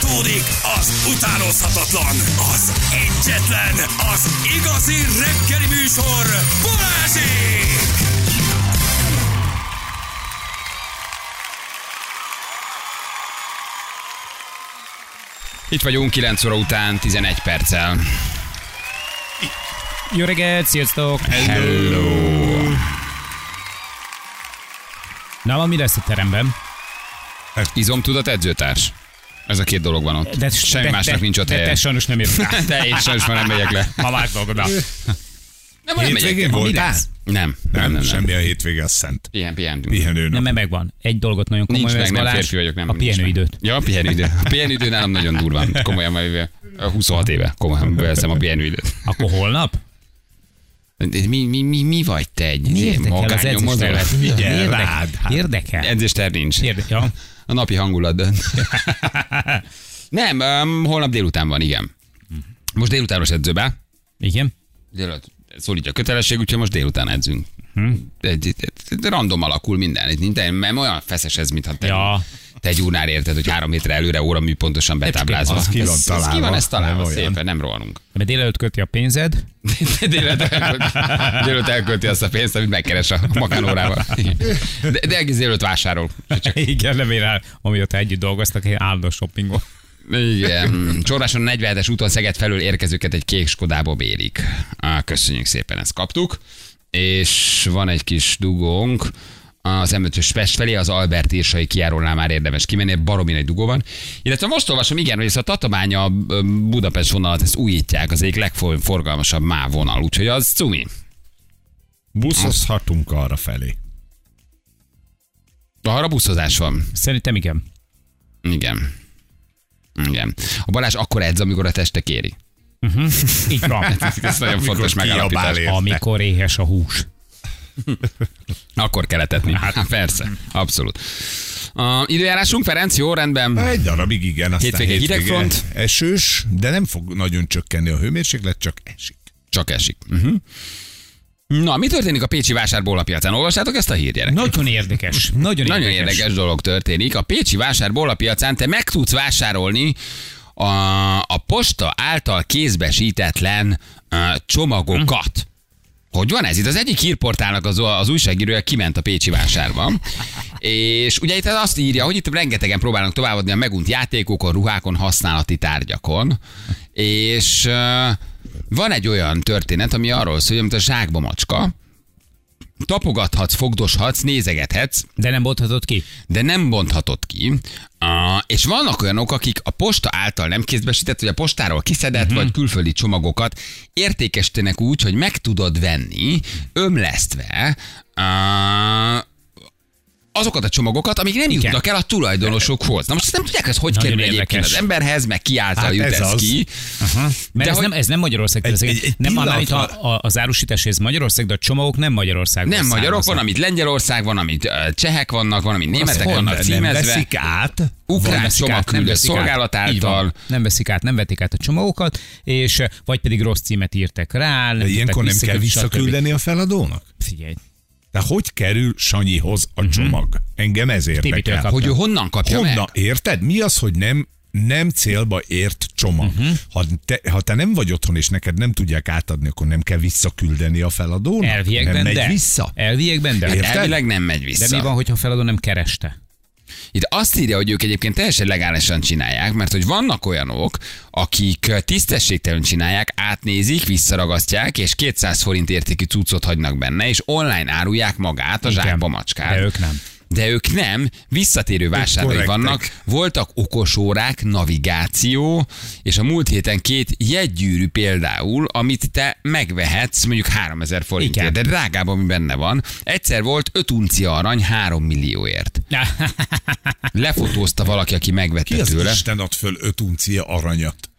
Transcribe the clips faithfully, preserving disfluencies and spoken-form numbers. Folytatódik az utánozhatatlan, az egyetlen, az igazi reggeli műsor, Balázsék! Itt vagyunk kilenc óra után tizenegy perccel. Jó reggelt, sziasztok! Hello! Nálam mi lesz a teremben? Izomtudat, edzőtárs. Ez a két dolog van ott. De, Semmi de, másnak de, nincs ott helye. De te sajnos nem jövök rá. De én sajnos már nem megyek le. Ma más dolgod áll. Hétvégén volt? Nem, nem, nem, nem. Semmi a hétvége, az szent. Pihen, pihenünk. Pihenő nem, mert megvan. Egy dolgot nagyon komolyan. Nincs meg, nem férfi vagyok. Nem, a pihenőidőt. Ja, a pihenőidő. A pihenőidő nálam nagyon durván. Komolyan, mert huszonhat éve komolyan veszem a pihenőidőt. Akkor holnap? Mi, mi, mi, mi vagy te egy? Mi érdekel az edzőster? Figyelj rád. Érdekel? Edzőster nincs. Érdekel. A napi hangulat dönt. Nem, um, holnap délután van, igen. Most délutános edzőbe. Igen. Délután szólítja a kötelesség, úgyhogy most délután edzünk. Hm. Egy, egy, egy, random alakul minden. Itt minden olyan feszes ez, mintha te, ja. te egy úrnál érted, hogy három hétre előre óra mű pontosan betáblázva. Ez, ez, ez ki van ezt találva nem szépen, nem rohanunk. Mert délelőtt köti a pénzed. délelőtt, délelőtt elkölti azt a pénzt, amit megkeres a magánórával. De, de egész délelőtt vásárol. Csak... Igen, remélem, amióta együtt dolgoztak, én állandó shoppingon. Igen. Csorváson negyvenhetes úton Szeged felől érkezőket egy kék Skodába bérik. Köszönjük szépen, ezt kaptuk. És van egy kis dugónk az em ötös Pest felé, az Albert Írsai kijárónál már érdemes kimenni, baromi nagy dugó van. Illetve most olvasom, igen, hogy ezt a Tatabánya Budapest vonalat ezt újítják, az egyik legforgalmasabb MÁV vonal, úgyhogy az cumi. Buszozhatunk arra felé. Arra buszozás van. Szerintem igen. Igen. Igen. A Balázs akkor edz, amikor a teste kéri. Uh-huh. Így van. Ez nagyon fontos megállapítás. Amikor éhes a hús. Akkor kellett etni. Hát persze, abszolút. Uh, időjárásunk, Ferenc, jó, rendben. Egy darabig igen, aztán hétvége, hidegfront. Esős, de nem fog nagyon csökkenni a hőmérséklet, csak esik. Csak esik. Uh-huh. Na, mi történik a Pécsi Vásár bólapiacán? Olvastátok ezt a hírgyerek? Nagyon érdekes. Nagyon, nagyon érdekes. érdekes dolog történik. A Pécsi Vásár bólapiacán te meg tudsz vásárolni a, a posta által kézbesítetlen a, csomagokat. Hm. Hogy van ez? Itt az egyik hírportálnak az, az újságírója kiment a Pécsi Vásárba, és ugye itt azt írja, hogy itt rengetegen próbálnak továbbadni a megunt játékokon, ruhákon, használati tárgyakon, és uh, van egy olyan történet, ami arról szól, hogy amit a zsákba macska, tapogathatsz, fogdoshatsz, nézegethetsz. De nem bonthatod ki. De nem bonthatod ki. Uh, és vannak olyanok, akik a posta által nem kézbesített, vagy a postáról kiszedett, uh-huh. vagy külföldi csomagokat értékesítenek úgy, hogy meg tudod venni, ömlesztve uh, azokat a csomagokat, amik nem jutnak el a tulajdonosokhoz. Na most ezt nem tudják, ez hogy kerül egyébként az emberhez, meg ki által jut ez ki. Mert ez, nem, ez nem Magyarország. Egy, egy, egy nem pillanat, van, a, a, az árusítás, ez Magyarország, de a csomagok nem Magyarországon. Nem magyarok, van, amit Lengyelország, van, amit csehek vannak, van, amit németek az vannak címezve. Nem veszik át. Ukrán csomagküldő szolgálat által. Nem veszik át, nem vetik át a csomagokat, és vagy pedig rossz címet írtak rá. De ilyenkor nem kell visszaküldeni a feladónak? Figyelj. De hogy kerül Sanyihoz a csomag? Uh-huh. Engem ez érdekel. Hogy ő honnan kapja honnan, meg? Érted? Mi az, hogy nem, nem célba ért csomag? Uh-huh. Ha, te, ha te nem vagy otthon, és neked nem tudják átadni, akkor nem kell visszaküldeni a feladónak? Elviekben nem megy de. vissza. Elviekben de. Érted? Elvileg nem megy vissza. De mi van, hogyha a feladó nem kereste? Itt azt írja, hogy ők egyébként teljesen legálisan csinálják, mert hogy vannak olyanok, akik tisztességtelenül csinálják, átnézik, visszaragasztják, és kétszáz forint értékű cuccot hagynak benne, és online árulják magát a zsákba macskát. De ők nem. De ők nem, visszatérő vásárlói vannak, voltak okosórák, navigáció, és a múlt héten két jegygyűrű például, amit te megvehetsz mondjuk háromezer forintért, de drágább, ami benne van. Egyszer volt öt uncia arany három millióért. Lefotózta valaki, aki megvette tőle. Ki az Isten ad föl öt uncia aranyat?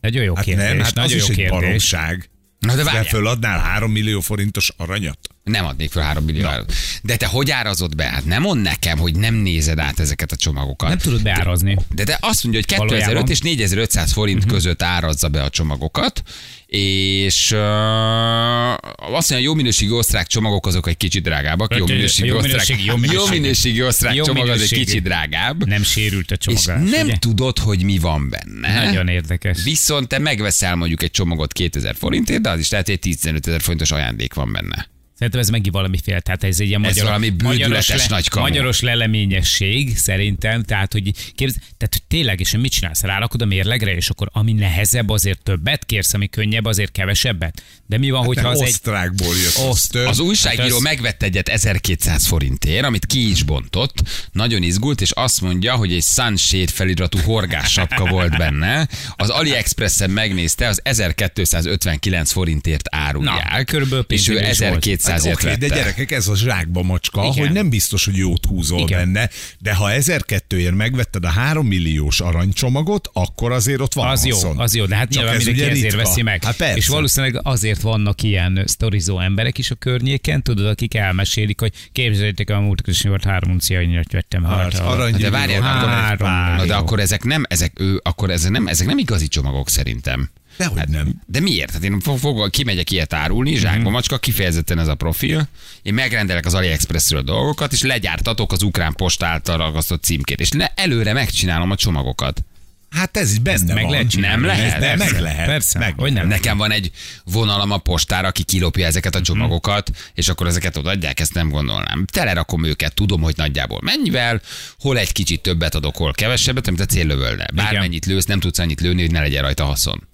Nagyon jó hát kérdés. Nem, hát nagyon az jó is kérdés. Egy baromság. Na de, de föladnál három millió forintos aranyat? Nem adnék fel három milliárdot. De te hogy árazod be? Hát nem mondd nekem, hogy nem nézed át ezeket a csomagokat. Nem tudod beárazni. De te azt mondja, hogy kétezer-ötszáz és négyezer-ötszáz forint uh-huh. között árazza be a csomagokat, és uh, azt mondja, jó minőségi osztrák csomagok azok egy kicsit drágábbak. Jó minőségi osztrák, jó minőségi, jó minőségi osztrák jó csomag az egy kicsit drágább. Nem sérült a csomagás. És nem ugye? Tudod, hogy mi van benne. Nagyon érdekes. Viszont te megveszel mondjuk egy csomagot kétezer forintért, de az is lehet, hogy tíz-tizenötezer forintos ajándék van benne. Szerintem ez megint valamiféle, tehát ez egy ilyen magyar, valami magyaros, le, magyaros leleményesség szerintem, tehát hogy képzeld, tehát tényleg, és mit csinálsz? Rárakod a mérlegre, és akkor ami nehezebb, azért többet kérsz, ami könnyebb, azért kevesebbet. De mi van, hát hogyha az osztrákból egy... Osztrákból az újságíró megvett egyet ezerkétszáz forintért, amit ki is bontott, nagyon izgult, és azt mondja, hogy egy sunshade feliratú horgássapka volt benne. Az AliExpressen megnézte, az ezerkétszázötvenkilenc forintért árulják. Na, körülbelül és ő ezerkétszázért okay, vette. De gyerekek, ez a zsákba macska, igen. Hogy nem biztos, hogy jót húzol igen. benne, de ha ezerkétszázért megvetted a három milliós aranycsomagot, akkor azért ott van az haszon. Jó, az jó, de hát nyilván mindenki ezért ritka. Veszi meg. Hát és valószínűleg azért vannak ilyen sztorizó emberek is a környéken, tudod, akik elmesélik, hogy képzeljétek a múltkor volt három uncianyat vettem. Hát, arany, de várjál, három, három, de akkor ezek nem, ezek ő, akkor ezek nem, ezek nem igazi csomagok szerintem. Dehogy hát, nem. De miért? Hát én fog, fog, kimegyek ilyet árulni, zsákba macska, kifejezetten ez a profil. Én megrendelek az AliExpressről dolgokat, és legyártatok az ukrán posta által ragasztott címkét, és ne, előre megcsinálom a csomagokat. Hát ez is benne meg van. Lehet nem lehet? De meg lehet. Persze. Meg, hogy nem. Nekem van egy vonalam a postára, aki kilopja ezeket a csomagokat, és akkor ezeket odaadják, ezt nem gondolnám. Telerakom őket, tudom, hogy nagyjából mennyivel, hol egy kicsit többet adok, hol kevesebbet, amit a céllövölne. Bármennyit lősz, nem tudsz annyit lőni, hogy ne legyen rajta haszon.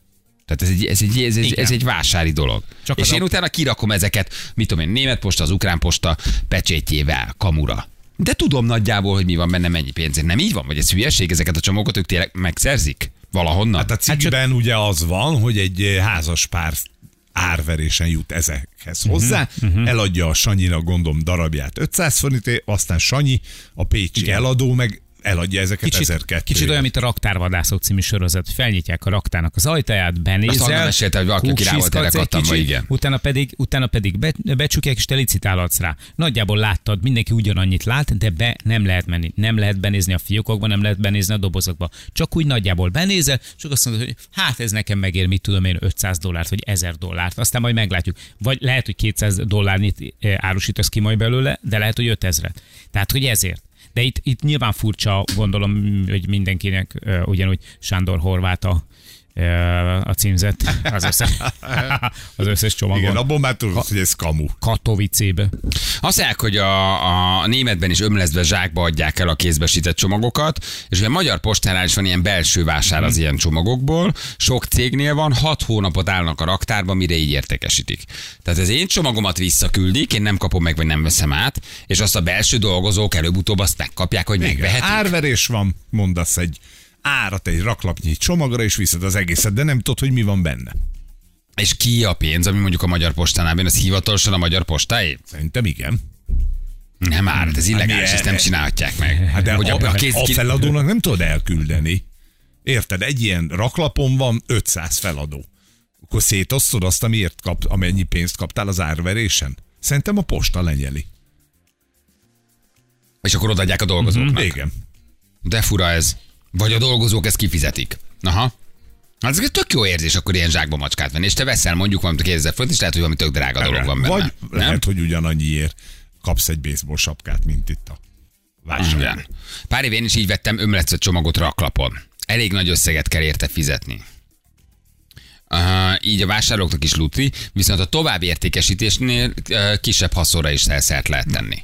Tehát ez egy, ez egy, ez egy, ez egy vásári dolog. Csak és én a... utána kirakom ezeket, mit tudom én, német posta, az ukrán posta pecsétjével, kamura. De tudom nagyjából, hogy mi van benne, mennyi pénzért. Nem így van, vagy ez hülyeség, ezeket a csomagokat ők tényleg megszerzik valahonnan? Hát a cikkben hát, ugye az van, hogy egy házas pár árverésen jut ezekhez hozzá, uh-huh, uh-huh. eladja a Sanyinak gondom darabját ötszáz forintért, aztán Sanyi, a pécsi igen. eladó meg eladja ezeket ezerkettőt. Kicsit olyan, mint a Raktárvadászok című sorozat. Felnyitják a raktárnak az ajtaját, benézel. Azt mesélte, hogy valaki rá volt erekadtam, vagy igen. Utána pedig, utána pedig be, becsukják, és te licitálhatsz rá. Nagyjából láttad, mindenki ugyanannyit lát, de be nem lehet menni. Nem lehet benézni a fiókokba, nem lehet benézni a dobozokba. Csak úgy nagyjából benézel, csak azt mondod, hogy hát ez nekem megér, mit tudom én, ötszáz dollárt, vagy ezer dollárt. Aztán majd meglátjuk. Vagy lehet, hogy kétszáz dollárnyit árusítasz ki majd belőle, de lehet, hogy ötezret. Tehát, hogy ezért. De itt, itt nyilván furcsa, gondolom, hogy mindenkinek uh, ugyanúgy Sándor Horváth a, uh, a címzett, az összes, az összes csomagon. Igen, abból már tudod, hogy ez kamu. Katowicébe. Azt mondják, hogy a, a németben is ömlesztve zsákba adják el a kézbesített csomagokat, és a magyar postánál is van ilyen belső vásár az ilyen csomagokból, sok cégnél van, hat hónapot állnak a raktárban, mire így értékesítik. Tehát az én csomagomat visszaküldik, én nem kapom meg, vagy nem veszem át, és azt a belső dolgozók előbb-utóbb azt megkapják, hogy megvehetik. Árverés van, mondasz egy árat egy raklapnyi csomagra, és viszed az egészet, de nem tudod, hogy mi van benne. És ki a pénz, ami mondjuk a Magyar Postánál benne, az hivatalosan a Magyar Postáé? Szerintem igen. Nem árat, ez illegális, ezt nem csinálhatják meg. Hát de hogy a, a, kéz, a feladónak nem tudod elküldeni. Érted, egy ilyen raklapon van ötszáz feladó. Akkor szétosztod azt, amiért kap, amennyi pénzt kaptál az árverésen. Szerintem a posta lenyeli. És akkor odaadják a dolgozóknak. Igen. De fura ez. Vagy a dolgozók ezt kifizetik. Aha. Hát ez tök jó érzés, akkor ilyen zsákba macskát venni. És te veszel mondjuk valamit a kétezer forint, és lehet, hogy valami tök drága dolog van benne. Vagy nem? Lehet, hogy ugyanannyiért kapsz egy baseball sapkát, mint itt a vásárban. Pár év én is így vettem ömletszett csomagot raklapon. Elég nagy összeget kell érte fizetni. Uh, így a vásárlóknak is luti, viszont a tovább értékesítésnél uh, kisebb haszonra is szert lehet tenni.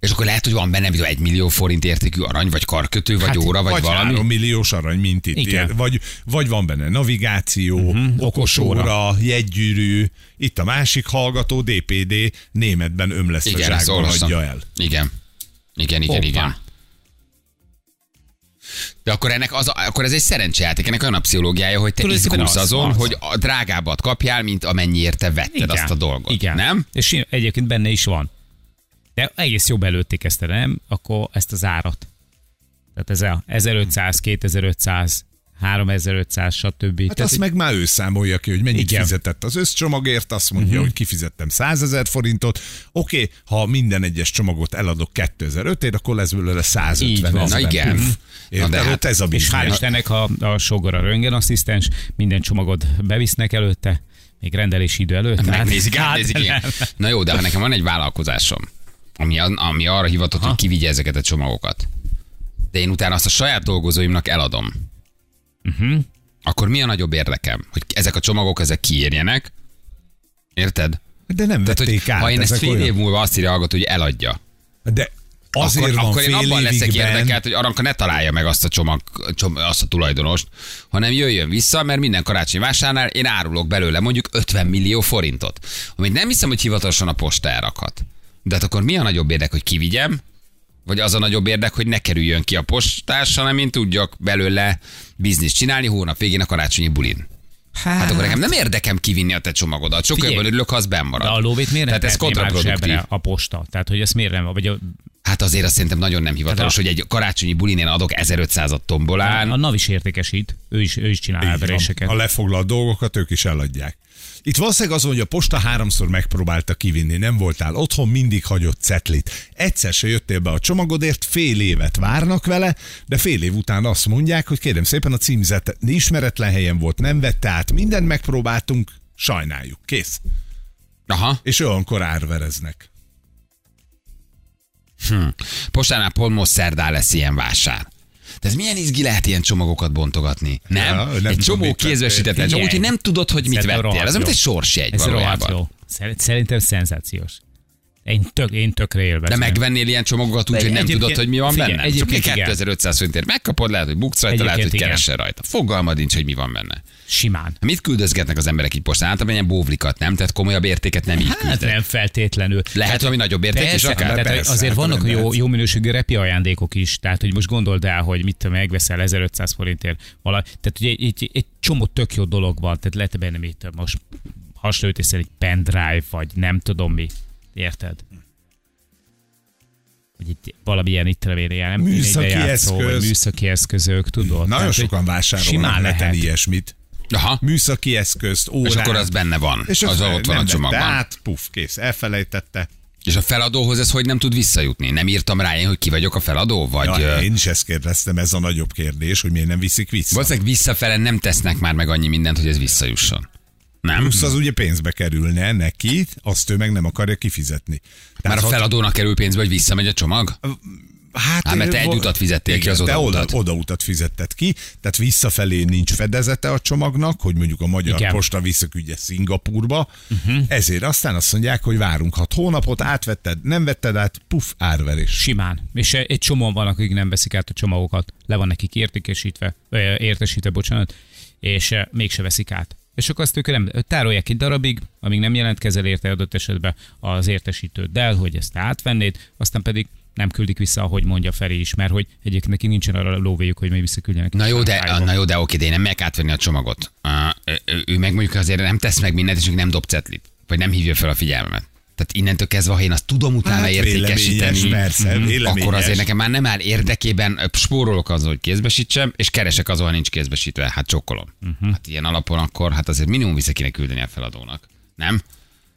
És akkor lehet, hogy van benne egy millió forint értékű arany, vagy karkötő, vagy hát, óra, vagy, vagy valami. Három milliós arany, mint itt. Ilyen, vagy, vagy van benne navigáció, uh-huh, okos óra, jegygyűrű. Itt a másik hallgató, dé pé dé, németben ömlesztve zsákban adja el. Igen, igen, igen, Opa. igen. De akkor, ennek az, akkor ez egy szerencsejáték, ennek olyan a pszichológiája, hogy te izgulsz azon, az. hogy a drágábbat kapjál, mint amennyiért te vetted igen, azt a dolgot. Igen. Nem? És egyébként benne is van. De egész jobb előtték ezt, nem? Akkor ezt az árat. Tehát ez a ezerötszáz, kétezer-ötszáz, háromezer-ötszáz, stb. Hát azt meg már ő számolja ki, hogy mennyit igen. fizetett az összcsomagért, azt mondja, uh-huh. hogy kifizettem százezer forintot, oké, okay, ha minden egyes csomagot eladok kétezer-ötszázért, akkor lesz belőle százötven. Van, na igen. Püf, na de hát ez a bizony. Hál' Istennek, ha a sógor a röntgenasszisztens, minden csomagod bevisznek előtte, még rendelési idő előtt. Megnézik, átnézik, igen. Na jó, de ha nekem van egy vállalkozásom, ami, ami arra hivatott, ha? hogy kivigye ezeket a csomagokat, de én utána azt a saját dolgozóimnak eladom, uh-huh. akkor mi a nagyobb érdekem? Hogy ezek a csomagok, ezek kiérjenek, érted? De nem tehát, vették hogy, át. Ha én ezt fél olyan... év múlva azt írja hallgat, hogy eladja. De azért akkor, van akkor én abban leszek ben... érdekelt, hogy Aranka ne találja meg azt a csomag, csomag, azt a tulajdonost, hanem jöjjön vissza, mert minden karácsonyi vásárnál én árulok belőle mondjuk ötven millió forintot. Amit nem hiszem, hogy hivatalosan a posta elrakhat. De hát akkor mi a nagyobb érdek, hogy kivigyem? Vagy az a nagyobb érdek, hogy ne kerüljön ki a postás, hanem én tudjak belőle bizniszt csinálni hónap végén a karácsonyi bulin. Hát, hát akkor nekem nem érdekem kivinni a te csomagodat. Sokkal jobban örülök, ha az benn marad. De a lóvét miért nem tehetné a posta? Tehát, hogy ezt miért nem... Vagy a... Hát azért azt szerintem nagyon nem hivatalos, a... hogy egy karácsonyi bulin én adok ezerötszázat tombolán. A NAV is értékesít, ő is, ő is csinál elveréseket. Ha lefoglal dolgokat, ők is eladják. Itt valószínűleg az, hogy a posta háromszor megpróbálta kivinni, nem voltál otthon, mindig hagyott cetlit. Egyszer se jöttél be a csomagodért, fél évet várnak vele, de fél év után azt mondják, hogy kérem szépen a címzet ismeretlen helyen volt, nem vette át, mindent megpróbáltunk, sajnáljuk, kész. Aha. És olyankor árvereznek. Hm. Postánál pont most szerdán lesz ilyen vásár. De ez milyen izgi lehet ilyen csomagokat bontogatni? Nem? Ja, nem egy csomó kézbesítetlen csomag, úgyhogy nem tudod, hogy mit vettél. Ez mint egy sorsjegy valójában. Szerintem szenzációs. Én, tök, én tökre élvezem. De megvennél ilyen csomagokat úgy, hogy nem tudod, hogy mi van figyel, benne? Csak egy kétezer-ötszáz forintért megkapod, lehet, hogy buksz rajta, lehet, hogy keresel rajta. Fogalmad nincs, hogy mi van benne. Simán. Mit küldözgetnek az emberek így postán? Általában ilyen bóvlikat, nem? Tehát komolyabb értéket nem így küldtek. Hát nem feltétlenül. Lehet valami nagyobb érték is akár. Tehát azért vannak jó, jó minőségű repi ajándékok is. Tehát, hogy most gondold el, hogy mit te megveszel ezerötszáz forintért. Vala, tehát ugye egy, egy csomó tök jó dolog van. Tehát lehet benne mit most hasonlítészel egy pendrive, vagy nem tudom mi. Érted? Hogy itt valamilyen itt remélje, nem műszaki eszköz. Vagy műszaki eszközök, tudod? Nagyon sokan vásárolnak neten ilyesmit. Aha. Műszaki eszközt, órát. És akkor az benne van. És az ott van a csomagban. Tehát, puf, kész, elfelejtette. És a feladóhoz ez hogy nem tud visszajutni? Nem írtam rá én, hogy ki vagyok a feladó? Vagy... Ja, én is ezt kérdeztem, ez a nagyobb kérdés, hogy miért nem viszik vissza. Valószínűleg visszafele nem tesznek már meg annyi mindent, hogy ez visszajusson. Nem. Plusz az ugye pénzbe kerülne neki, azt ő meg nem akarja kifizetni. Tehát már a feladónak kerül pénzbe, hogy visszamegy a csomag? Hát, hát mert te egy utat fizettél igen, ki az odautat. Oda, odautat fizetted ki, tehát visszafelé nincs fedezete a csomagnak, hogy mondjuk a Magyar igen. Posta visszaküldje Szingapúrba, uh-huh. ezért aztán azt mondják, hogy várunk hat hónapot, átvetted, nem vetted át, puf, árverés. Simán. És egy csomóan van, akik nem veszik át a csomagokat, le van nekik értékesítve, értesítve, bocsánat, és mégse veszik át. És akkor azt ők nem tárolják egy darabig, amíg nem jelentkezel érte adott esetben az értesítőddel, hogy ezt átvennéd, aztán pedig nem küldik vissza, ahogy mondja Feri is, mert hogy egyébként neki nincsen arra lóvéjuk, hogy még visszaküldjenek. Na jó, de, na jó, de oké, de én nem meg átvenni a csomagot. Uh, ő meg mondjuk azért nem tesz meg mindent, és nem dob cetlit, vagy nem hívja fel a figyelmemet. Tehát innentől kezdve, ha én azt tudom utána hát, értékesíteni, persze, akkor azért nekem már nem áll érdekében, spórolok azon, hogy kézbesítsem, és keresek azon, ha nincs kézbesítve, hát csokkolom. Uh-huh. Hát ilyen alapon akkor hát azért minimum vissza kéne küldeni a feladónak. Nem?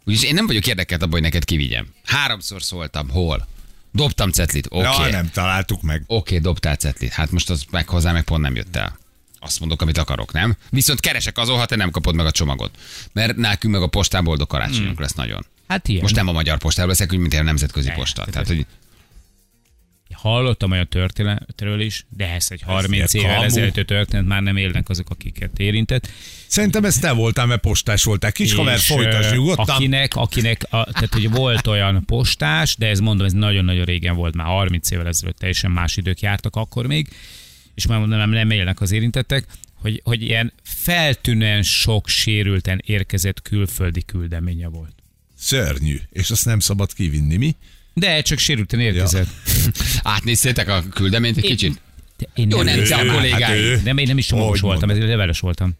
Úgyis én nem vagyok érdekelt abban, hogy neked kivigyem. Háromszor szóltam, hol? Dobtam cetlit, oké. Okay. Ja, nem találtuk meg. Oké, okay, dobtál cetlit. Hát most az meg hozzá meg pont nem jött el. Azt mondok, amit akarok, nem? Viszont keresek azon, ha te nem kapod meg a csomagot. Mert nálkünk meg a postán boldog karácsonyunk lesz nagyon. Hát ilyen. Most nem a magyar postáról beszélek, mint a nemzetközi ne, posta. Tehát, hogy... Hallottam olyan történetről is, de ez egy harminc évvel ezelőtt történet, már nem élnek azok, akiket érintett. Szerintem ezt te voltál, mert postás voltál. Kiskamer, folytasd nyugodtan. Akinek, akinek a, tehát, hogy volt olyan postás, de ez mondom, ez nagyon-nagyon régen volt, már harminc évvel ezelőtt teljesen más idők jártak akkor még, és már mondanám, nem élnek az érintettek, hogy, hogy ilyen feltűnően sok sérülten érkezett külföldi küldeménye volt. Szörnyű, és azt nem szabad kivinni, mi? De csak sérülten érkezett. Ja. Átnéztétek a küldeményt egy kicsit? Én nem, Jó, nem, ő, ő, a kollégám. Hát nem, én nem is csomagos voltam, ezért leveles voltam.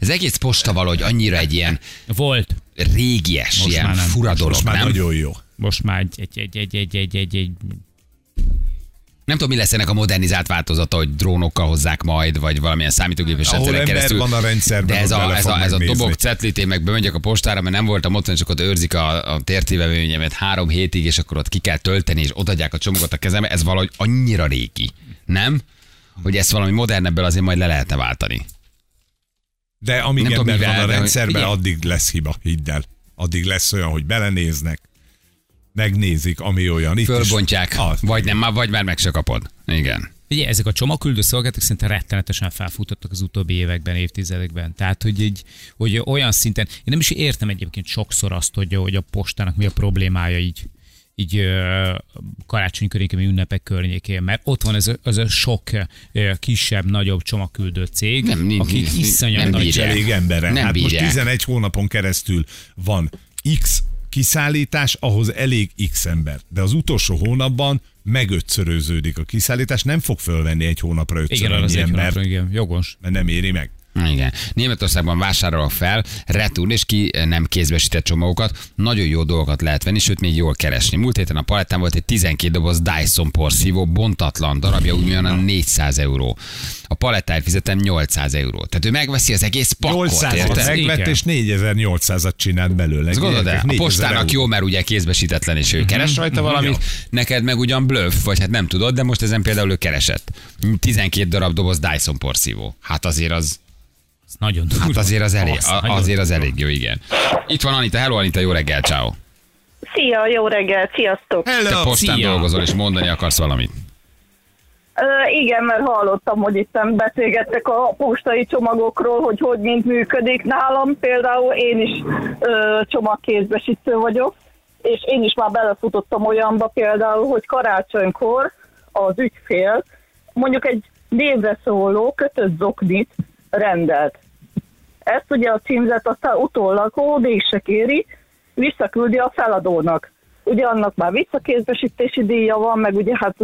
Ez egész posta valahogy annyira egy ilyen... Volt. Régies, most ilyen fura dolog, nem? Most már nagyon jó. Most már egy... egy, egy, egy, egy, egy, egy, egy Nem tudom, mi lesz ennek a modernizált változata, hogy drónokkal hozzák majd, vagy valamilyen számítógépes rendszeren keresztül. Ahol ember van a rendszerben, de ez a, ez a, ez a dobok cetlit, én meg bemegyek a postára, mert nem voltam ott, csak ott őrzik a, a térképeményemet három hétig, és akkor ott ki kell tölteni, és odaadják a csomagot a kezembe. Ez valahogy annyira régi, nem? Hogy ezt valami modernebből azért majd le lehetne váltani. De amíg nem ember tudom, van el, a rendszerben, hogy... addig lesz hiba, hidd el. Addig lesz olyan, hogy belenéznek. Megnézik, ami olyan itt. Fölbontják, is. Vagy nem, vagy már meg se kapod. Igen. Ugye ezek a csomagküldő szolgáltatók szinte rettenetesen felfutottak az utóbbi években, évtizedekben. Tehát, hogy, egy, hogy olyan szinten, én nem is értem egyébként sokszor azt, hogy, hogy a postának mi a problémája így, így karácsony környékén, ünnepek környékén, mert ott van ez a, az a sok kisebb, nagyobb csomagküldő cég, nem, nincs, akik nincs, iszonyat nem nagy elég emberen. Hát bírják. Most tizenegy hónapon keresztül van X kiszállítás, ahhoz elég X ember. De az utolsó hónapban megötszöröződik a kiszállítás, nem fog fölvenni egy hónapra ötször ennyi ember. Igen, jogos. Mert nem éri meg. Igen. Németországban vásárol fel, retúr és ki nem kézbesített csomagokat. Nagyon jó dolgokat lehet venni, sőt még jól keresni. Múlt héten a palettán volt egy tizenkét doboz Dyson porszívó, bontatlan darabja, úgymilyen négyszáz euró. A palettáért fizetem nyolcszáz eurót. Tehát ő megveszi az egész pakot. nyolcszázat megvett, és négyezer-nyolcszázat csinált belőle. Ezt gondolod el? A postának jó, mert ugye kézbesítetlen, és ő keres rajta valamit, neked meg ugyan blöff, vagy hát nem tudod, de most ezen például ő keresett. tizenkét darab doboz Dyson porszívó. Hát azért az... Nagyon durva. Hát azért az elég, az, azért az elég jó, igen. Itt van Anita, hello Anita, jó reggel, ciao. Szia, jó reggel, sziasztok. Hello, te postán szia. Dolgozol, és mondani akarsz valamit? Ö, igen, mert hallottam, hogy itt beszélgettek a postai csomagokról, hogy hogy mint működik nálam. Például én is ö, csomagkézbesítő vagyok, és én is már belefutottam olyanba például, hogy karácsonykor az ügyfél mondjuk egy névre szóló kötött zoknit rendelt. Ezt ugye a címzet aztán utólag, ó, mégse kéri, visszaküldi a feladónak. Ugye annak már visszakézbesítési díja van, meg ugye hát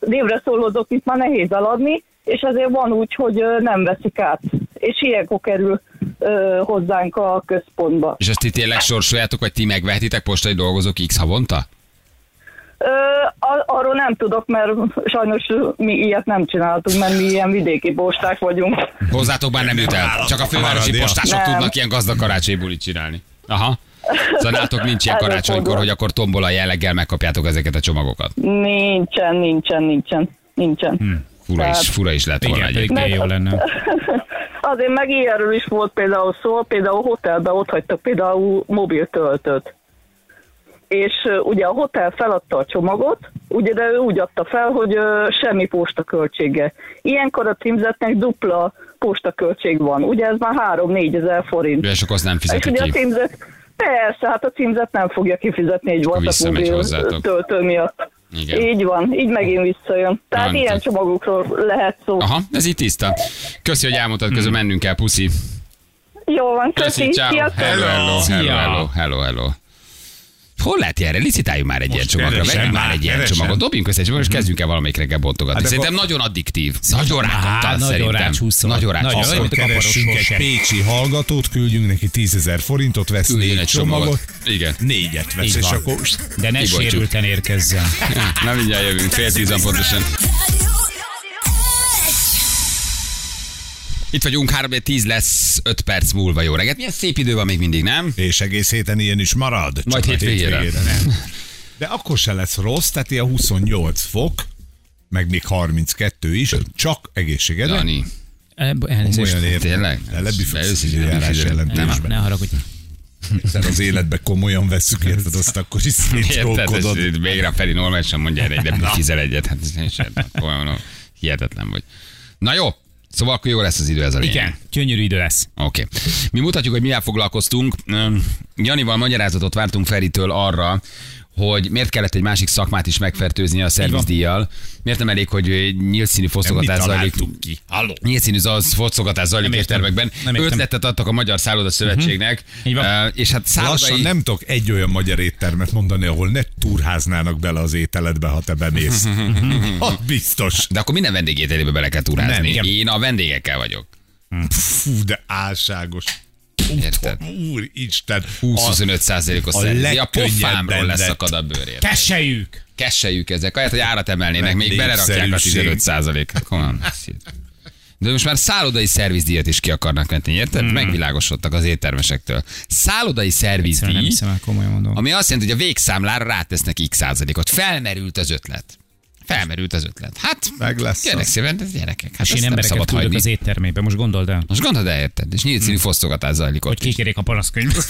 névre szólódok, itt már nehéz eladni, és azért van úgy, hogy nem veszik át. És ilyenkor kerül ö, hozzánk a központba. És ezt ti tényleg sorsoljátok, vagy ti megvehetitek postai dolgozók X havonta? Ö, arról nem tudok, mert sajnos mi ilyet nem csináltunk, mert mi ilyen vidéki posták vagyunk. Hozzátok már nem jut el. Csak a fővárosi postások nem tudnak ilyen gazdag karácsonyi bulit csinálni. Aha. Szóval nátok nincs ilyen karácsonykor, hogy akkor tombola jelleggel megkapjátok ezeket a csomagokat. Nincsen, nincsen, nincsen. Nincsen. Hmm. Fura, Tehát... is, fura is lett volna egyébként. Jó lenne. Azért meg ilyenről is volt például szó, például hotelben ott hagytak például mobiltöltőt. És ugye a hotel feladta a csomagot, ugye, de ő úgy adta fel, hogy semmi postaköltsége. Ilyenkor a címzetnek dupla postaköltség van. Ugye ez már három-négyezer forint. És akkor azt nem fizetik ki. És ugye a címzet, persze, hát a címzet nem fogja kifizetni egy WhatsApp töltő miatt. Igen. Így van, így megint visszajön. Tehát van, ilyen csomagokról lehet szó. Aha, ez így tiszta. Köszi, hogy elmondtad, közben mennünk kell, puszi. Jó van, köszi, sziasztok. Hello, hello, hello, hello, hello. Hol lehet erre? Licitáljunk már egy most ilyen csomagra, vegyünk már egy ilyen keresem. csomagot, dobjunk össze, és kezdjünk el valamelyik reggel bontogatni. Hát szerintem nagyon addiktív. Nagyon rákaptál szerintem. Nagyon rákcsúszol. Akkor keressünk egy pécsi hallgatót, küldjünk neki tízezer forintot, vesz Üljön négy csomagot, csomagot. Igen. négyet vesz, és akkor... De ne Ibolcsuk. sérülten érkezzen. Na mindjárt jövünk, fél tízan pontosan. Itt vagyunk, három tíz lesz, öt perc múlva, jó reggelt. Milyen szép idő van még mindig, nem? És egész héten ilyen is marad. Majd hétvégére. Nem. De akkor se lesz rossz, tehát ilyen huszonnyolc fok, meg még harminckettő is, csak egészségedre. Dani. Komolyan értem. Tényleg? Lebifeksz időjárás jelentésben. Ne haragudj. Mert az életbe komolyan veszük, érted, azt akkor is szétcsókodod. Érted, végre a Feri normálisan mondja erre, de kizel egyet, hát hihetetlen vagy. Na jó. Szóval akkor jó lesz az idő, ez a lényeg. Igen, gyönyörű idő lesz. Oké. Okay. Mi mutatjuk, hogy mivel foglalkoztunk. Janival magyarázatot vártunk Feritől arra, hogy miért kellett egy másik szakmát is megfertőzni a szervizdíjjal. Miért nem elég, hogy nyílt színű fosztogatás zajlik. Ki? Nyílt színű fosztogatás zajlik éttermekben. Ötletet adtak a Magyar Szálloda Szövetségnek. Uh-huh. És hát lassan nem tudok egy olyan magyar éttermet mondani, ahol ne turháznának bele az ételedbe, ha te bemész. Hát biztos. De akkor minden vendégételébe bele kell turházni. Nem, Én a vendégekkel vagyok. Fú, de álságos. Érted? Úristen. húsz-huszonöt százalékos szerint. A pofámról leszakad a bőrért. Keselyük. Keselyük ezek. Ahelyett, hogy árat emelnének, még belerakják a tizenöt százalékot. Komolyan. De most már szállodai szervizdíjat is ki akarnak menteni, érted? Mm. Megvilágosodtak az éttermesektől. Szállodai szervizdíj, ami azt jelenti, hogy a végszámlára rátesznek x százalékot. Felmerült az ötlet. Felmerült az ötlet. Hát, meg lesz. Gyerek szépen, ez gyerekek. Hát és én embereket küldök az éttermébe, most gondold el. Most gondold el, érted? És nyílt színű fosztogatás zajlik ott. Hogy kikérjék a panaszkönyvet.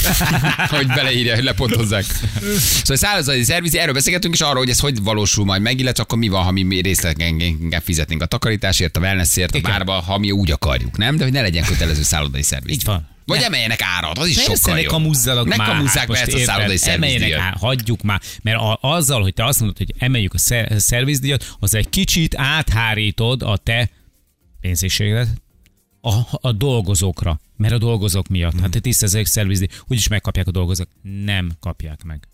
Hogy beleírja, hogy lepontozzák. Szóval szállodai szervizdíj, erről beszélgetünk, és arról, hogy ez hogy valósul majd meg, illetve akkor mi van, ha mi részletesen fizetnénk a takarításért, a wellnessért, a bárba, ha mi úgy akarjuk, nem? De hogy ne legyen kötelező szállodai szervizdíj. Így van. Vagy ne. Emeljenek árat, az is persze sokkal jobb. Ne kamúzzák be ezt a szállodai szervizdíjat. Hagyjuk már, mert a, azzal, hogy te azt mondod, hogy emeljük a szervizdíjat, az egy kicsit áthárítod a te pénzéséget a, a dolgozókra, mert a dolgozók miatt. Hmm. Hát tíz százalék szervizdíj, úgyis megkapják a dolgozók. Nem kapják meg.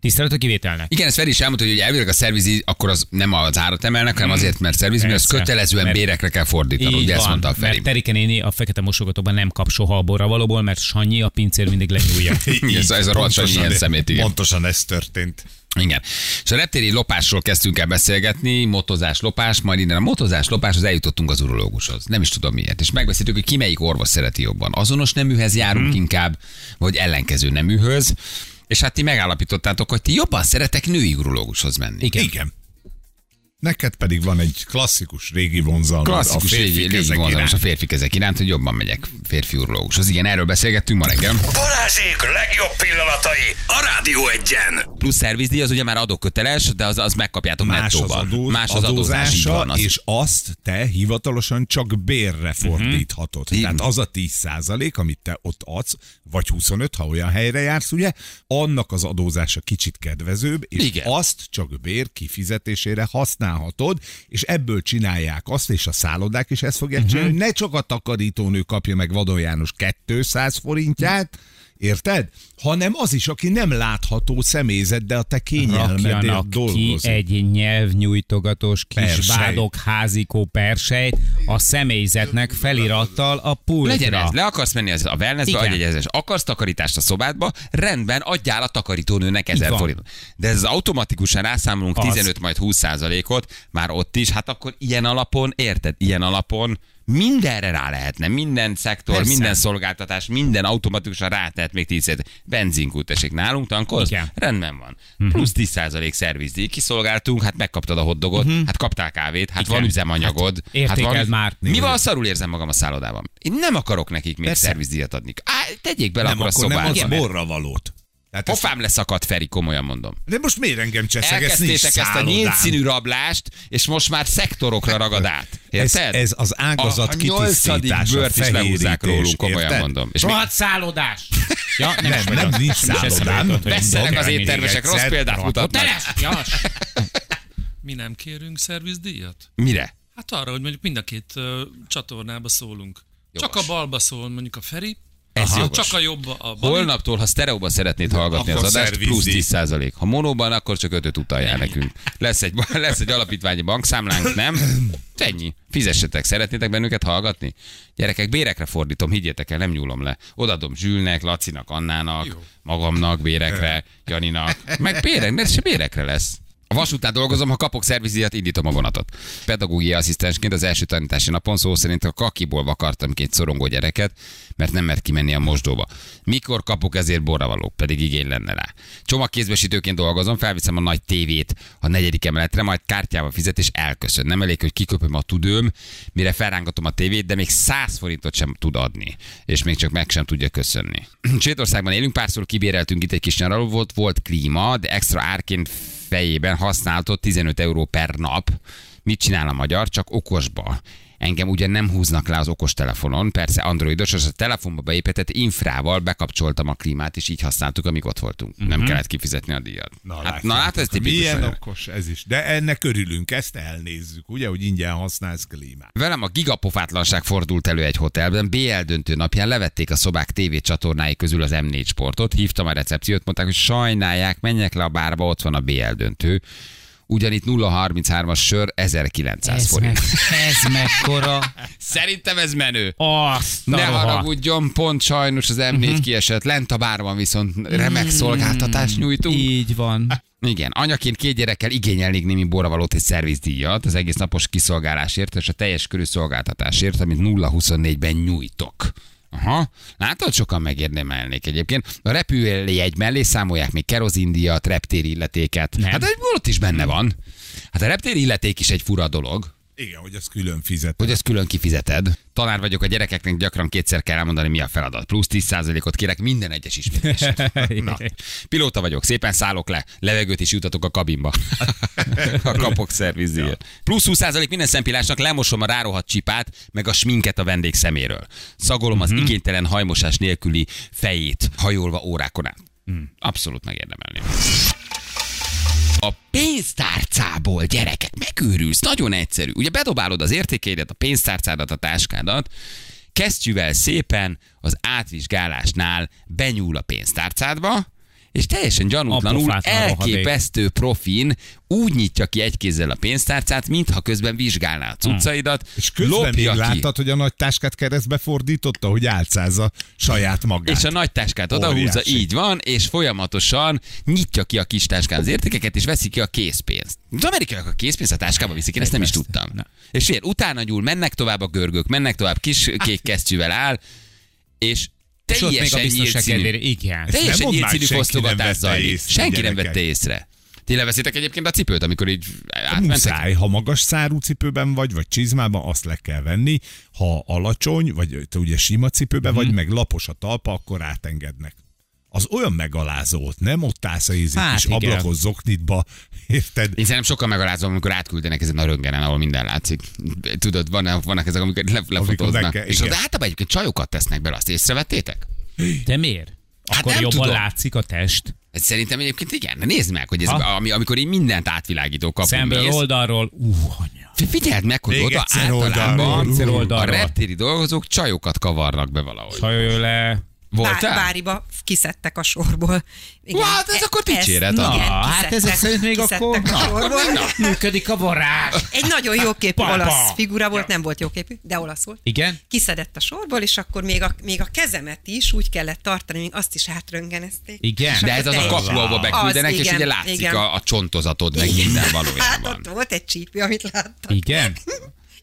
Tisztelet a kivételnek. Igen, ezt Feri is elmondta, hogy elvileg a szervizdíj, akkor az nem az árat emelnek, hanem azért, mert szervizdíj, mert az kötelezően mert bérekre kell fordítani. Ugye ezt mondta a Feri. Mert Terike néni a fekete mosogatóban nem kap soha a borra valóból, mert Sanyi a pincér mindig lenyúlja. ez, ez a rohadt Sanyi ilyen szemét, igen. Pontosan ez történt. Igen. És a reptéri lopásról kezdtünk el beszélgetni, motozás, lopás, majd innen a motozás, lopás, az eljutottunk az urológushoz. Nem is tudom miért. És megbeszéltük, hogy ki melyik orvos szereti jobban. Azonos neműhöz járunk hmm. inkább, vagy ellenkező neműhöz. És hát ti megállapítottátok, hogy ti jobban szeretek női urológushoz menni. Igen. Igen. Neked pedig van egy klasszikus régi vonzalmad. Klasszikus a férfi régi vonzalmas a férfi kezek iránt, hogy jobban megyek férfi urológushoz. Igen, erről beszélgettünk ma reggel. Balázsék legjobb pillanatai a Rádió Egyen. Plusz szervizdíj az ugye már adóköteles, de az, az megkapjátok nettóban. Adóz, Más az adózása, van, az... és azt te hivatalosan csak bérre fordíthatod. Uh-huh. Tehát az a tíz százalék, amit te ott adsz, vagy huszonöt, ha olyan helyre jársz, ugye, annak az adózása kicsit kedvezőbb, és igen, azt csak bér kifizetésére használ. Hatod, és ebből csinálják azt, és a szállodák is ezt fogják csinálni, uh-huh. ne csak a takarítónő kapja meg Vadon János kétszáz forintját, érted? Hanem az is, aki nem látható személyzet, de a te kényelmedért dolgozik. Ki egy nyelvnyújtogatós kis vádokházikó persejt a személyzetnek felirattal a pultra. Legyen ez, le akarsz menni a wellnessbe, adj egy ezres. Akarsz takarítást a szobádba, rendben, adjál a takarítónőnek ezer forintot. De ez automatikusan rászámolunk az tizenöt majd húsz százalékot, már ott is, hát akkor ilyen alapon, érted, ilyen alapon mindenre rá lehetne, minden szektor, persze, minden szolgáltatás, minden automatikusan rátehet még tíz százalékot. Benzinkút, esik nálunk, tankolsz? Igen. Rendben van. Uh-huh. Plusz tíz százalék szervizdíj, kiszolgáltunk, hát megkaptad a hotdogot, uh-huh. hát kaptál kávét, hát igen, van üzemanyagod. Hát értékeld hát van... már. Mi van, szarul érzem magam a szállodában? Én nem akarok nekik még szervizdíjat adni. Á, tegyék bele nem, akkor, akkor a szobába. Nem, akkor borra valót. Pofám leszakadt, Feri, komolyan mondom. De most miért engem cseszegetsz? Elkezdtétek ezt a nyílt színű rablást, és most már szektorokra ragad át. Érted? Ez, ez az ágazat kitisztítása, a fehérítés, róluk, komolyan mondom. És rohadt szállodás! Ja, nem, nem, nem, nem nincs szállodám. Beszélek az éttermesek, rossz példát mutatnak. Mi nem kérünk szervizdíjat? Mire? Hát arra, hogy mondjuk mind a két uh, csatornába szólunk. Jogos. Csak a balba szól mondjuk a Feri. Aha, csak a jobb a holnaptól, ha sztereóban szeretnéd hallgatni akkor az adást, plusz tíz százalék. Ha monóban, akkor csak ötöt utaljál nekünk. Lesz egy, lesz egy alapítványi bankszámlánk, nem? Ennyi. Fizessetek, szeretnétek bennünket hallgatni? Gyerekek, bérekre fordítom, higgyétek el, nem nyúlom le. Odadom Zsülnek, Lacinak, Annának, jó, magamnak, bérekre, Janinak. Meg bérek, de se bérekre lesz. A vasútnál dolgozom, ha kapok szervizdíjat, indítom a vonatot. Pedagógiai asszisztensként az első tanítási napon szó szerint a kakiból vakartam két szorongó gyereket, mert nem mert kimenni a mosdóba. Mikor kapok ezért borravalók, pedig igény lenne rá. Csomagkézbesítőként dolgozom, felviszem a nagy tévét a negyedik emeletre, majd kártyával fizet és elköszön. Nem elég, hogy kiköpöm a tudőm, mire felrángatom a tévét, de még száz forintot sem tud adni, és még csak meg sem tudja köszönni. Svédországban élünk, párszor kibéreltünk, itt egy kis nyaraló volt, volt klíma, de extra árként fejében használható tizenöt euró per nap. Mit csinál a magyar? Csak okosba. Engem ugyan nem húznak le az okostelefonon, persze androidos, és a telefonba beépített infrával bekapcsoltam a klímát, és így használtuk, amíg ott voltunk. Mm-hmm. Nem kellett kifizetni a díjat. Na, hát, na hát ez tipikus. Milyen olyan okos ez is. De ennek örülünk, ezt elnézzük, ugye, hogy ingyen használsz klímát. Velem a gigapofátlanság fordult elő egy hotelben. bé el döntő napján levették a szobák tévécsatornái közül az em négy sportot, hívtam a recepciót, mondták, hogy sajnálják, menjek le a bárba, ott van a bé el döntő. ugyanitt nulla harminchárom-as sör ezerkilencszáz forint. Ez mekkora? Szerintem ez menő. Azt ne haragudjon, pont sajnos az M négy uh-huh. kiesett. Lent a bárban viszont remek szolgáltatást nyújtunk. Így van. Igen, anyaként két gyerekkel igényelnék némi borravalót és szervizdíjat az egész napos kiszolgálásért és a teljes körű szolgáltatásért, amit nulla huszonnégy-ben nyújtok. Aha, látod, sokan megérdemelnék egyébként. A repülőjegy mellé számolják még kerozindiat, reptéri illetéket. Nem. Hát ott is benne van. Hát a reptéri illeték is egy fura dolog. Igen, hogy ezt külön fizeted. Hogy ezt külön kifizeted. Tanár vagyok, a gyerekeknek gyakran kétszer kell elmondani, mi a feladat. Plusz tíz százalékot kérek minden egyes ismétlésre. Na, pilóta vagyok, szépen szállok le, levegőt is jutatok a kabinba. Ha kapok szervizdíjat. Plusz húsz százalék minden szempillásnak, lemosom a rárohadt csipát, meg a sminket a vendég szeméről. Szagolom az uh-huh. igénytelen hajmosás nélküli fejét, hajolva órákon át. Uh-huh. Abszolút megérdemelném. A pénztárcából, gyerekek, megőrülsz, nagyon egyszerű. Ugye bedobálod az értékeidet, a pénztárcádat, a táskádat, kesztyűvel szépen az átvizsgálásnál benyúl a pénztárcádba, és teljesen gyanútlanul elképesztő profin úgy nyitja ki egy kézzel a pénztárcát, mintha közben vizsgálná a cuccaidat. És közben még láttad, hogy a nagy táskát keresztbe fordította, hogy álcázza saját magát. És a nagy táskát odahúzza, így van, és folyamatosan nyitja ki a kis táskán az értékeket, és veszi ki a készpénzt. Az amerikaiak a készpénzt a táskába viszik, én ezt nem is tudtam. És ilyen, utána nyúl, mennek tovább a görgők, mennek tovább, kis kék kesztyűvel áll, és teljesen nyílt színű. Igen. Teljesen nyílt színű fosztogatás zajlik. Senki nem vette észre. Ti leveszitek egyébként a cipőt, amikor így átmentek? Muszáj, ha magas szárú cipőben vagy, vagy csizmában, azt le kell venni. Ha alacsony, vagy te ugye sima cipőben hmm. vagy, meg lapos a talpa, akkor átengednek. Az olyan megalázó volt, nem? Ott állsz a ízik hát, is, igen. ablakhoz zoknitba, érted? Én szerintem sokkal megalázom, amikor átküldenek ezen a röntgenen, ahol minden látszik. Tudod, vannak ezek, amikor lefotóznak. És az általában egyébként csajokat tesznek bele, azt észrevettétek? De miért? Akkor hát jobban tudom. Látszik a test. Szerintem egyébként igen. Nézd meg, hogy ez, ami, amikor így mindent átvilágító kapunk. Szemből, oldalról, uh, anya. Figyeld meg, hogy oda általában oldalról. A reptéri dolgozók csajokat kavarnak be valahogy. Csajolé. Voltál? Báriba kiszedtek a sorból. Igen. Wow, ez e- akkor dicséret. Na, hát ezek szerint még akkor, a sorból. Na, akkor na. Működik a varázs. Egy nagyon jóképű olasz figura volt, nem volt jóképű, de olasz volt. Igen? Kiszedett a sorból, és akkor még a, még a kezemet is úgy kellett tartani, még azt is átröntgenezték. Igen, de ez az a kapu, ahol beküldenek, és ugye látszik a, a csontozatod, meg igen. minden valójában. Hát ott volt egy csípő, amit láttak. Igen?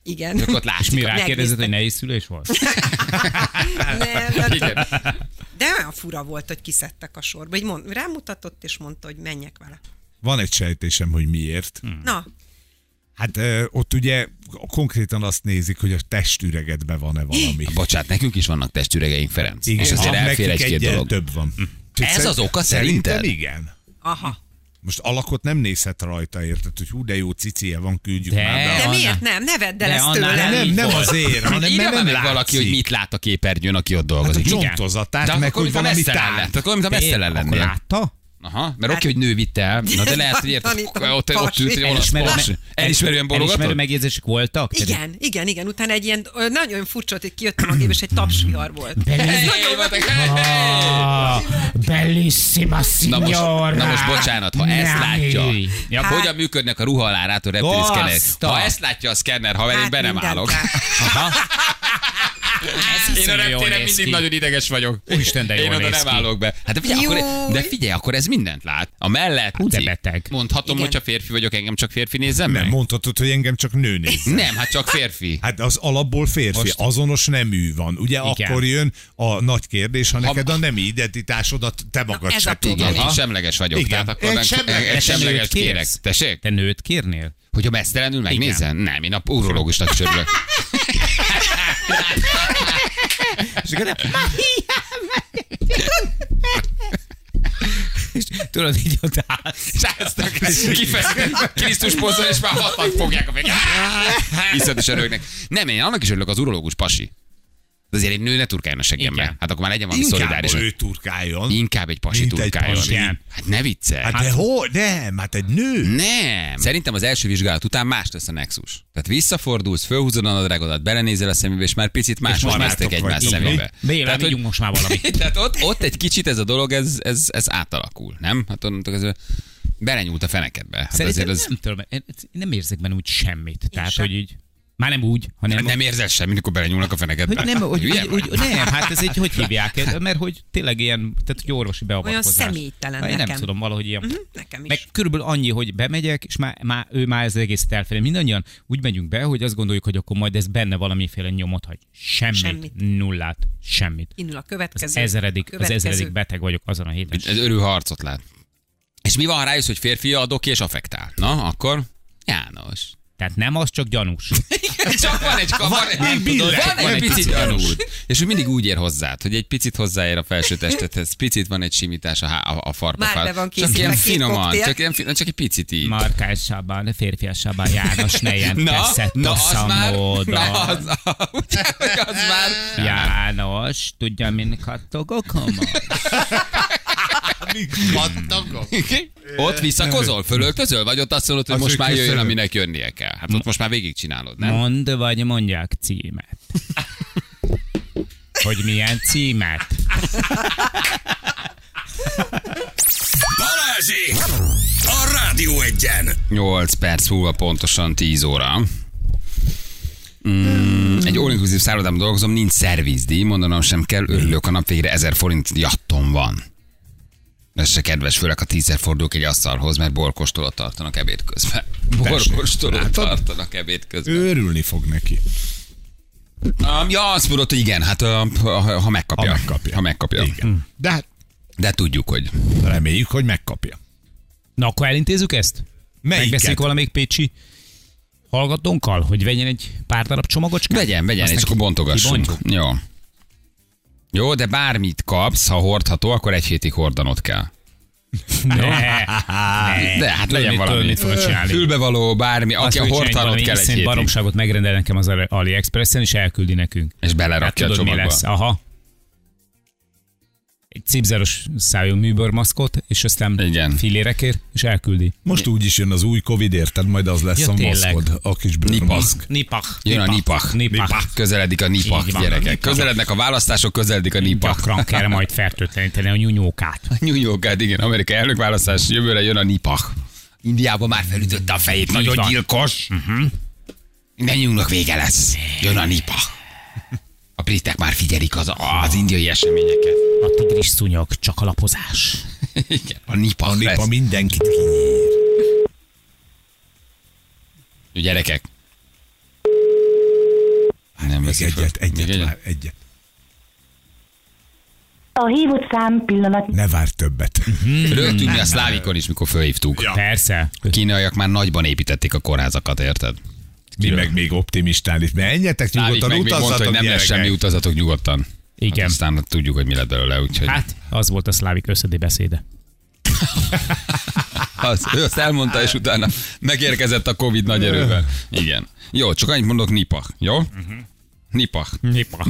Igen. Csak ott látszik. És mi rákérdezett, hogy nehéz szülés volt? Nem, nem. Igen. De olyan fura volt, hogy kiszedtek a sorba. Mond, rámutatott, és mondta, hogy menjek vele. Van egy sejtésem, hogy miért. Hmm. Na. Hát ö, ott ugye konkrétan azt nézik, hogy a testüregedben van-e valami. Bocsát, nekünk is vannak testüregeink, Ferenc. Igen. És azért elfér egy-két dolog. Több van. Hm. Ez az oka szerinted? Szerintem igen. Aha. Most alakot nem nézhet rajta, érted, hogy hú, de jó cicie van, küldjük de, már. De, de miért nem? Ne vedd el ezt tőle. Nem, nem azért, hanem mert nem látszik. Valaki, hogy mit lát a képernyőn, aki ott dolgozik. Hát a csontozatát, meg hogy valami tár. Akkor mintha messzel lennél. Látta? Aha, mert oké, hogy nő vitte el, na de lehet, hogy érted, ott ült, olasz pars. Elismerően bologatott? Elismerő megjegyzések voltak? Igen, igen, igen. Utána egy ilyen nagyon furcsa, hogy kijöttem a gép, és egy tapsvihar volt. Bellissima signora. Na most bocsánat, ha ezt látja, hogyan működnek a ruha alá rától reptili szkennerek? Ha ezt látja a szkenner, ha én be nem állok. Ez én a reptéren mindig ki. Nagyon ideges vagyok. Úristen, de én oda nem állok be. Hát de figyelj, akkor, de figyelj, akkor ez mindent lát. A mellett beteg. Mondhatom, igen. hogyha férfi vagyok, engem csak férfi nézzem meg? Nem, mondhatod, hogy engem csak nő nézzem. Nem, hát csak férfi. Hát az alapból férfi, most. Azonos nemű van. Ugye igen. akkor jön a nagy kérdés, ha neked a nemi identitásodat te magad se tudod. Én semleges vagyok. Igen. Tehát akkor én semleges kérek. Tessék? Te nőt kérnél? Hogy a mesztelenül megnézzen? Nem, én a urológusnak csörlök. És akkor és tudod, így ott állsz. És állsznak, kifesznek Krisztus pozzal, és már hatvan fogják a végét. Viszont is öröknek. Nem, én annak is örülök, az urológus pasi. De azért egy nő ne turkáljon a seggembe. Hát akkor már legyen valami szolidáris. Inkább ő turkáljon. Inkább egy pasi turkáljon. Hát ne viccelj. Hát, hát de hol? Nem, hát egy nő. Nem. Szerintem az első vizsgálat után más lesz a nexus. Tehát visszafordulsz, fölhúzod a nadrágodat, belenézel a szemébe, és már picit más most néztek egymás szemébe. De én legyünk most már valami. Tehát ott, ott egy kicsit ez a dolog, ez, ez, ez átalakul, nem? Hát onnantól ez... Belenyúlt a fenekedbe. Hát azért az... nem, tudom, nem érzek benne úgy semmit. Én tehát, sem. Hogy így... Már nem úgy, hanem... Nem, nem érzel semmit, amikor belenyúlnak a fenekedbe. Nem, hogy, hogy, hogy, nem, hát ez egy, hogy hívják, mert hogy tényleg ilyen, tehát hogy orvosi beavatkozás. Olyan személytelen nekem. Nem tudom, valahogy ilyen. Uh-huh, nekem is. Meg körülbelül annyi, hogy bemegyek, és már, már ő már ez egész elfelé. Mindannyian úgy megyünk be, hogy azt gondoljuk, hogy akkor majd ez benne valamiféle nyomot hagy. Semmit, semmit. Nullát, semmit. Indul a következő. Az ezeredik, következő. Az ezeredik beteg vagyok azon a héten. Ez örül harcot lát. És mi van, ha rájössz, hogy férfi adok ki és affektál? Na, akkor János. Tehát nem az, csak gyanús. Igen, csak van egy kavar, nem tudod, van egy picit gyanús. És ő mindig úgy ér hozzád, hogy egy picit hozzáér a felső testethez, picit van egy simítás a, a, a farba. Már be van készülve két koktél. Finoman, csak ilyen finoman, csak egy picit így. Markásabban, férfiasabban, János, ne ilyen teszett a szamódon. Na, az már, ugye, hogy az már. János, tudja, min kattogok amaz? Ott visszakozol, fölöltözöl, vagy ott azt mondod, hogy most már jöjjön, aminek jönnie kell. Hát ott most már végigcsinálod, nem? Mondd, vagy mondják címet. Hogy milyen címet? Balázsi! A Rádió Egyen! nyolc perc múlva pontosan tíz óra. Mm, egy all-inclusive szállodában dolgozom, nincs szervizdíj, mondanom sem kell, örülök, a nap végre ezer forint jattom van. Ez se kedves, főleg a tízszer fordulok egy asztalhoz, mert borkóstolót tartanak ebéd közben. Borkóstolót tartanak ebéd közben. Őrülni fog neki. Um, ja, azt mondod, hogy igen, hát um, ha, ha megkapja. Ha megkapja. Ha megkapja. Igen. De hát... De tudjuk, hogy... Reméljük, hogy megkapja. Na, akkor elintézzük ezt? Melyiket? Megbeszéljük valamelyik pécsi hallgatónkkal, hogy vegyen egy pár darab csomagocskát? Vegyen, vegyen, aztán és ki, akkor bontogassunk. Ki Jó. Jó, de bármit kapsz, ha hordható, akkor egy hétig hordanod kell. Ne, ne, de hát legyen valami. Fülbevaló, bármi, aki a hordtanod kell egy hétig. Baromságot megrendel nekem az AliExpressen, és elküldi nekünk. És belerakja hát, a csomagba. Mi lesz? Aha. Egy cipzáros szájú műbőrmaszkot, és aztán igen. Filérekért, és elküldi. Most úgy is jön az új Covid, érted, majd az lesz ja, a maszkod, a kis bőrmaszk. Nipah. Jön a Nipah. Nipah. Közeledik a Nipah, gyerekek. Közelednek a választások, közeledik a Nipah. Gyakran kell majd fertőtleníteni a nyúnyókát. A nyúnyókát, igen. Amerikai elnökválasztás, jövőre jön a Nipah. Indiában már felütötte a fejét, nagyon Nipah. Gyilkos. Uh-huh. Minden nyúlnak vége lesz. Jön a Nipah. A britek már figyelik az, az indiai eseményeket. A tigris szúnyog csak a lapozás. Igen, a Nipah. A Nipah mindenkit kinyír. Gyerekek. Hát nem veszik egyet, föl. Egyet, egyet, már, egyet. A hívott szám pillanat. Ne várj többet. Mm-hmm. Rögtünk a szlávikon is, mikor fölhívtuk. Ja. Persze. A kínaiak már nagyban építették a kórházakat, érted? Mi Jön. Meg még optimistán is. Menjetek nyugodtan, utazzatok. Nem lesz semmi, utazzatok nyugodtan. Igen. Hát aztán tudjuk, hogy mi lett belőle, úgyhogy... Hát, az volt a szlávik összedi beszéde. az, ő azt elmondta, és utána megérkezett a Covid nagy erővel. Igen. Jó, csak annyit mondok, Nipah. Jó? Uh-huh. Nipah. Nipah.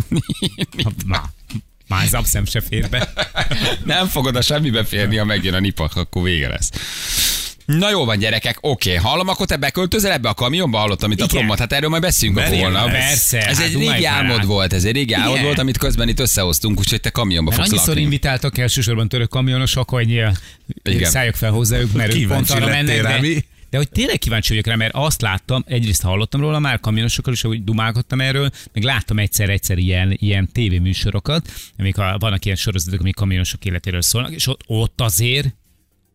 Nipah. Már az abszem se fér be. Nem fogod a semmibe férni, ha megjön a Nipah, akkor vége lesz. Na jó van, gyerekek, oké. Okay. Hallom, akkor te beköltözel ebbe a kamionba, hallottam, amit a promot. Hát erről majd beszélünk a volna. Persze, ez hát egy régi álmod volt, ez egy régi álmod yeah. volt, amit közben itt összehoztunk, úgyhogy te kamionba fogsz lakni. Annyiszor invitáltak elsősorban török kamionosok, hogy szálljak fel hozzájuk, mert ők pont arra mennek. De, de hogy tényleg kíváncsi vagyok rá, mert azt láttam, egyrészt hallottam róla már kamionosokkal, és úgy dumálgattam erről, meg láttam egyszer-egyszer ilyen, ilyen tévéműsorokat, amik a, vannak ilyen sorozatok, amik kamionosok életéről szólnak, és ott, ott azért...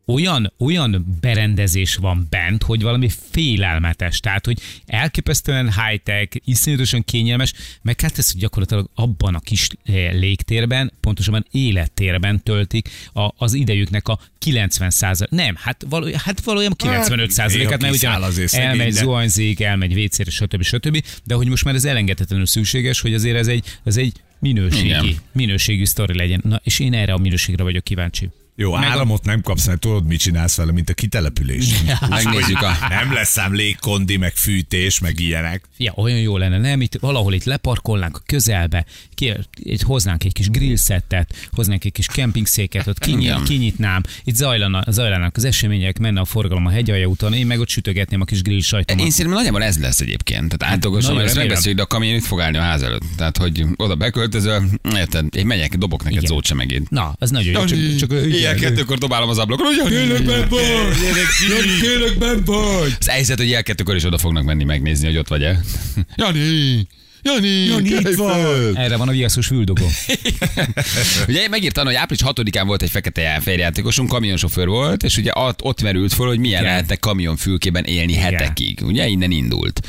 Olyan, olyan berendezés van bent, hogy valami félelmetes. Tehát, hogy elképesztően high-tech, iszonyatosan kényelmes, meg hát ez, hogy gyakorlatilag abban a kis légtérben, pontosabban élettérben töltik a, az idejüknek a kilencven százalékát. Nem, hát, való, hát valójában kilencvenöt százalékát, mert ugyan elmegy, zuhanyzik, elmegy vécére, stb. Stb. De hogy most már ez elengedhetetlenül szükséges, hogy azért ez egy, ez egy minőségi, igen. minőségi sztori legyen. Na, és én erre a minőségre vagyok kíváncsi. Jó, áramot nem kapsz, mert tudod, mit csinálsz vele, mint a kitelepülés. Megnézzük a... Nem lesz ám légkondi, meg fűtés, meg ilyenek. Ja, olyan jó lenne, nem? Itt, valahol itt leparkolnánk a közelbe, ki, itt hoznánk egy kis grillszettet, hoznánk egy kis kempingszéket, ott kinyit, kinyitnám, itt zajlana, zajlanak az események, menne a forgalom a hegyalja után, én meg ott sütögetném a kis grill sajtomat. Én szerintem nagyjából ez lesz egyébként. Tehát átdolgozom, ezt megbeszéljük, de a kamion itt fog állni a ház előtt. Tehát, hogy oda beköltözöl, én megyek, dobok neked zót sem megint. Na, az nagyon jó. Csak, csak ilyen kettőkor dobálom az ablakon, hogy kérlek benn vagy! Kérlek benn vagy! Az helyzet, hogy ilyen kettőkor is oda fognak menni megnézni, hogy ott vagy-e. Jani! Jani, Jani itt van. Erre van a viaszos füldogó. Ugye megírtam, hogy április hatodikán volt egy fekete elférjátékosunk, kamionsofőr volt, és ugye ott merült föl, hogy milyen lehetne kamionfülkében élni igen. hetekig. Ugye innen indult.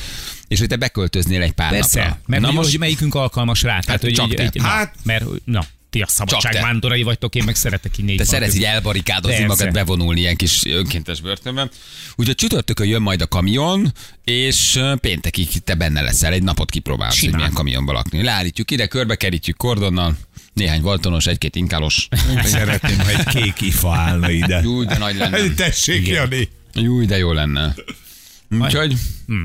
És hogy te beköltöznél egy pár persze, napra. Persze. Na most, hogy melyikünk alkalmas rá. Hát, hát hogy csak így, így, hát, mert, na. Ti a szabadságvándorai vagytok, én meg szeretek így négy. Te szeretsz így elbarikádozni magad, bevonulni ilyen kis önkéntes börtönben. Úgyhogy csütörtökön jön majd a kamion, és péntekig te benne leszel, egy napot kipróbálsz, simán. Hogy milyen kamionba lakni. Leállítjuk ide, körbekerítjük kordonnal, néhány valtonos, egy-két inkálos. Szeretném, ha egy kék ifa állna ide. Júj, de nagy lenne. Tessék, Jani. Júj, de jó lenne. Úgyhogy hm.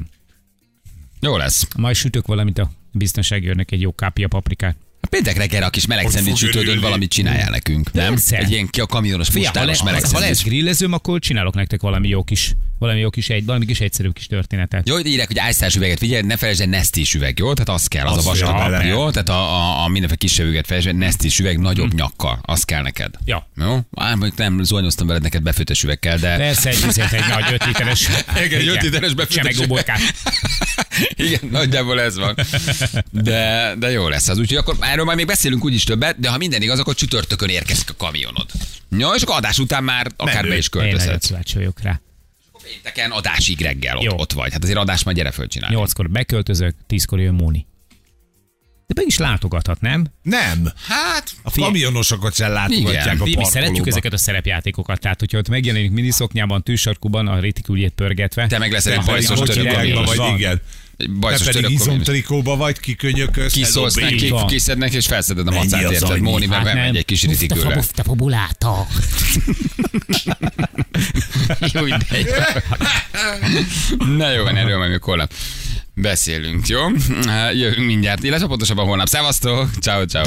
jó lesz. Majd sütök valamit a biztonságőrnek egy jó kápia paprikát. Péntek reggel a kis meleg szendvicsütődön valamit csináljál nekünk, nem? Persze. Egy ilyen ki a kamionos, postálos meleg szendvics. Ha lesz grillezőm, akkor csinálok nektek valami jó kis, valami jó kis, egy, valami kis egyszerű kis történetet. Jó, írják, hogy ájsztás üveget figyelj, ne felejtsd el nesztis üveg, jó? Tehát az kell, az, az a vastagabb, jó? Tehát a, a, a mindenféle kisebb üveget felejtsd, nesztis üveg nagyobb hmm. nyakkal, az kell neked. Ja. Jó? Á, mondjuk nem zuhanyoztam veled neked befőttes üvegkel, de... Persze, egy viszont egy nagy öt literes... Igen, öt literes befőttes üveg. Igen, nagyjából ez van. De, de jó lesz az. Úgyhogy akkor erről majd még beszélünk úgyis többet, de ha minden igaz, akkor csütörtökön érkezik a kamionod. Ja, és akkor adás után már akár be is költözhetsz. Én nagyon rá. És akkor pénteken adásig reggel ott, ott vagy. Hát azért adás majd gyere fölcsinálni. nyolckor beköltözök, tízkor jön Móni. De meg is látogathat, nem? Nem. Hát a kamionosokat sem látogatják igen. a parkolóban. Mi szeretjük ezeket a szerepjátékokat. Tehát, hogyha ott megjelenik miniszoknyában, tűsarkuban, a rétiküljét pörgetve. Te meg leszel egy bajszos török vagy, igen. Bajszos török izomtrikóba vagy, kikönyököz. Kiszolsz neki, kiszednek és felszeded a macát, érted. Móni meg bemegy egy kis rétikülre. Uff, te fabuláta. Jó, de jó. Na jó, van, erről majd mikor beszélünk, jó? Jövünk mindjárt, illetve pontosabban holnap. Szevasztok! Ciao, ciao.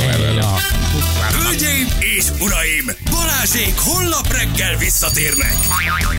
Hölgyeim és uraim! Balázsék holnap reggel visszatérnek!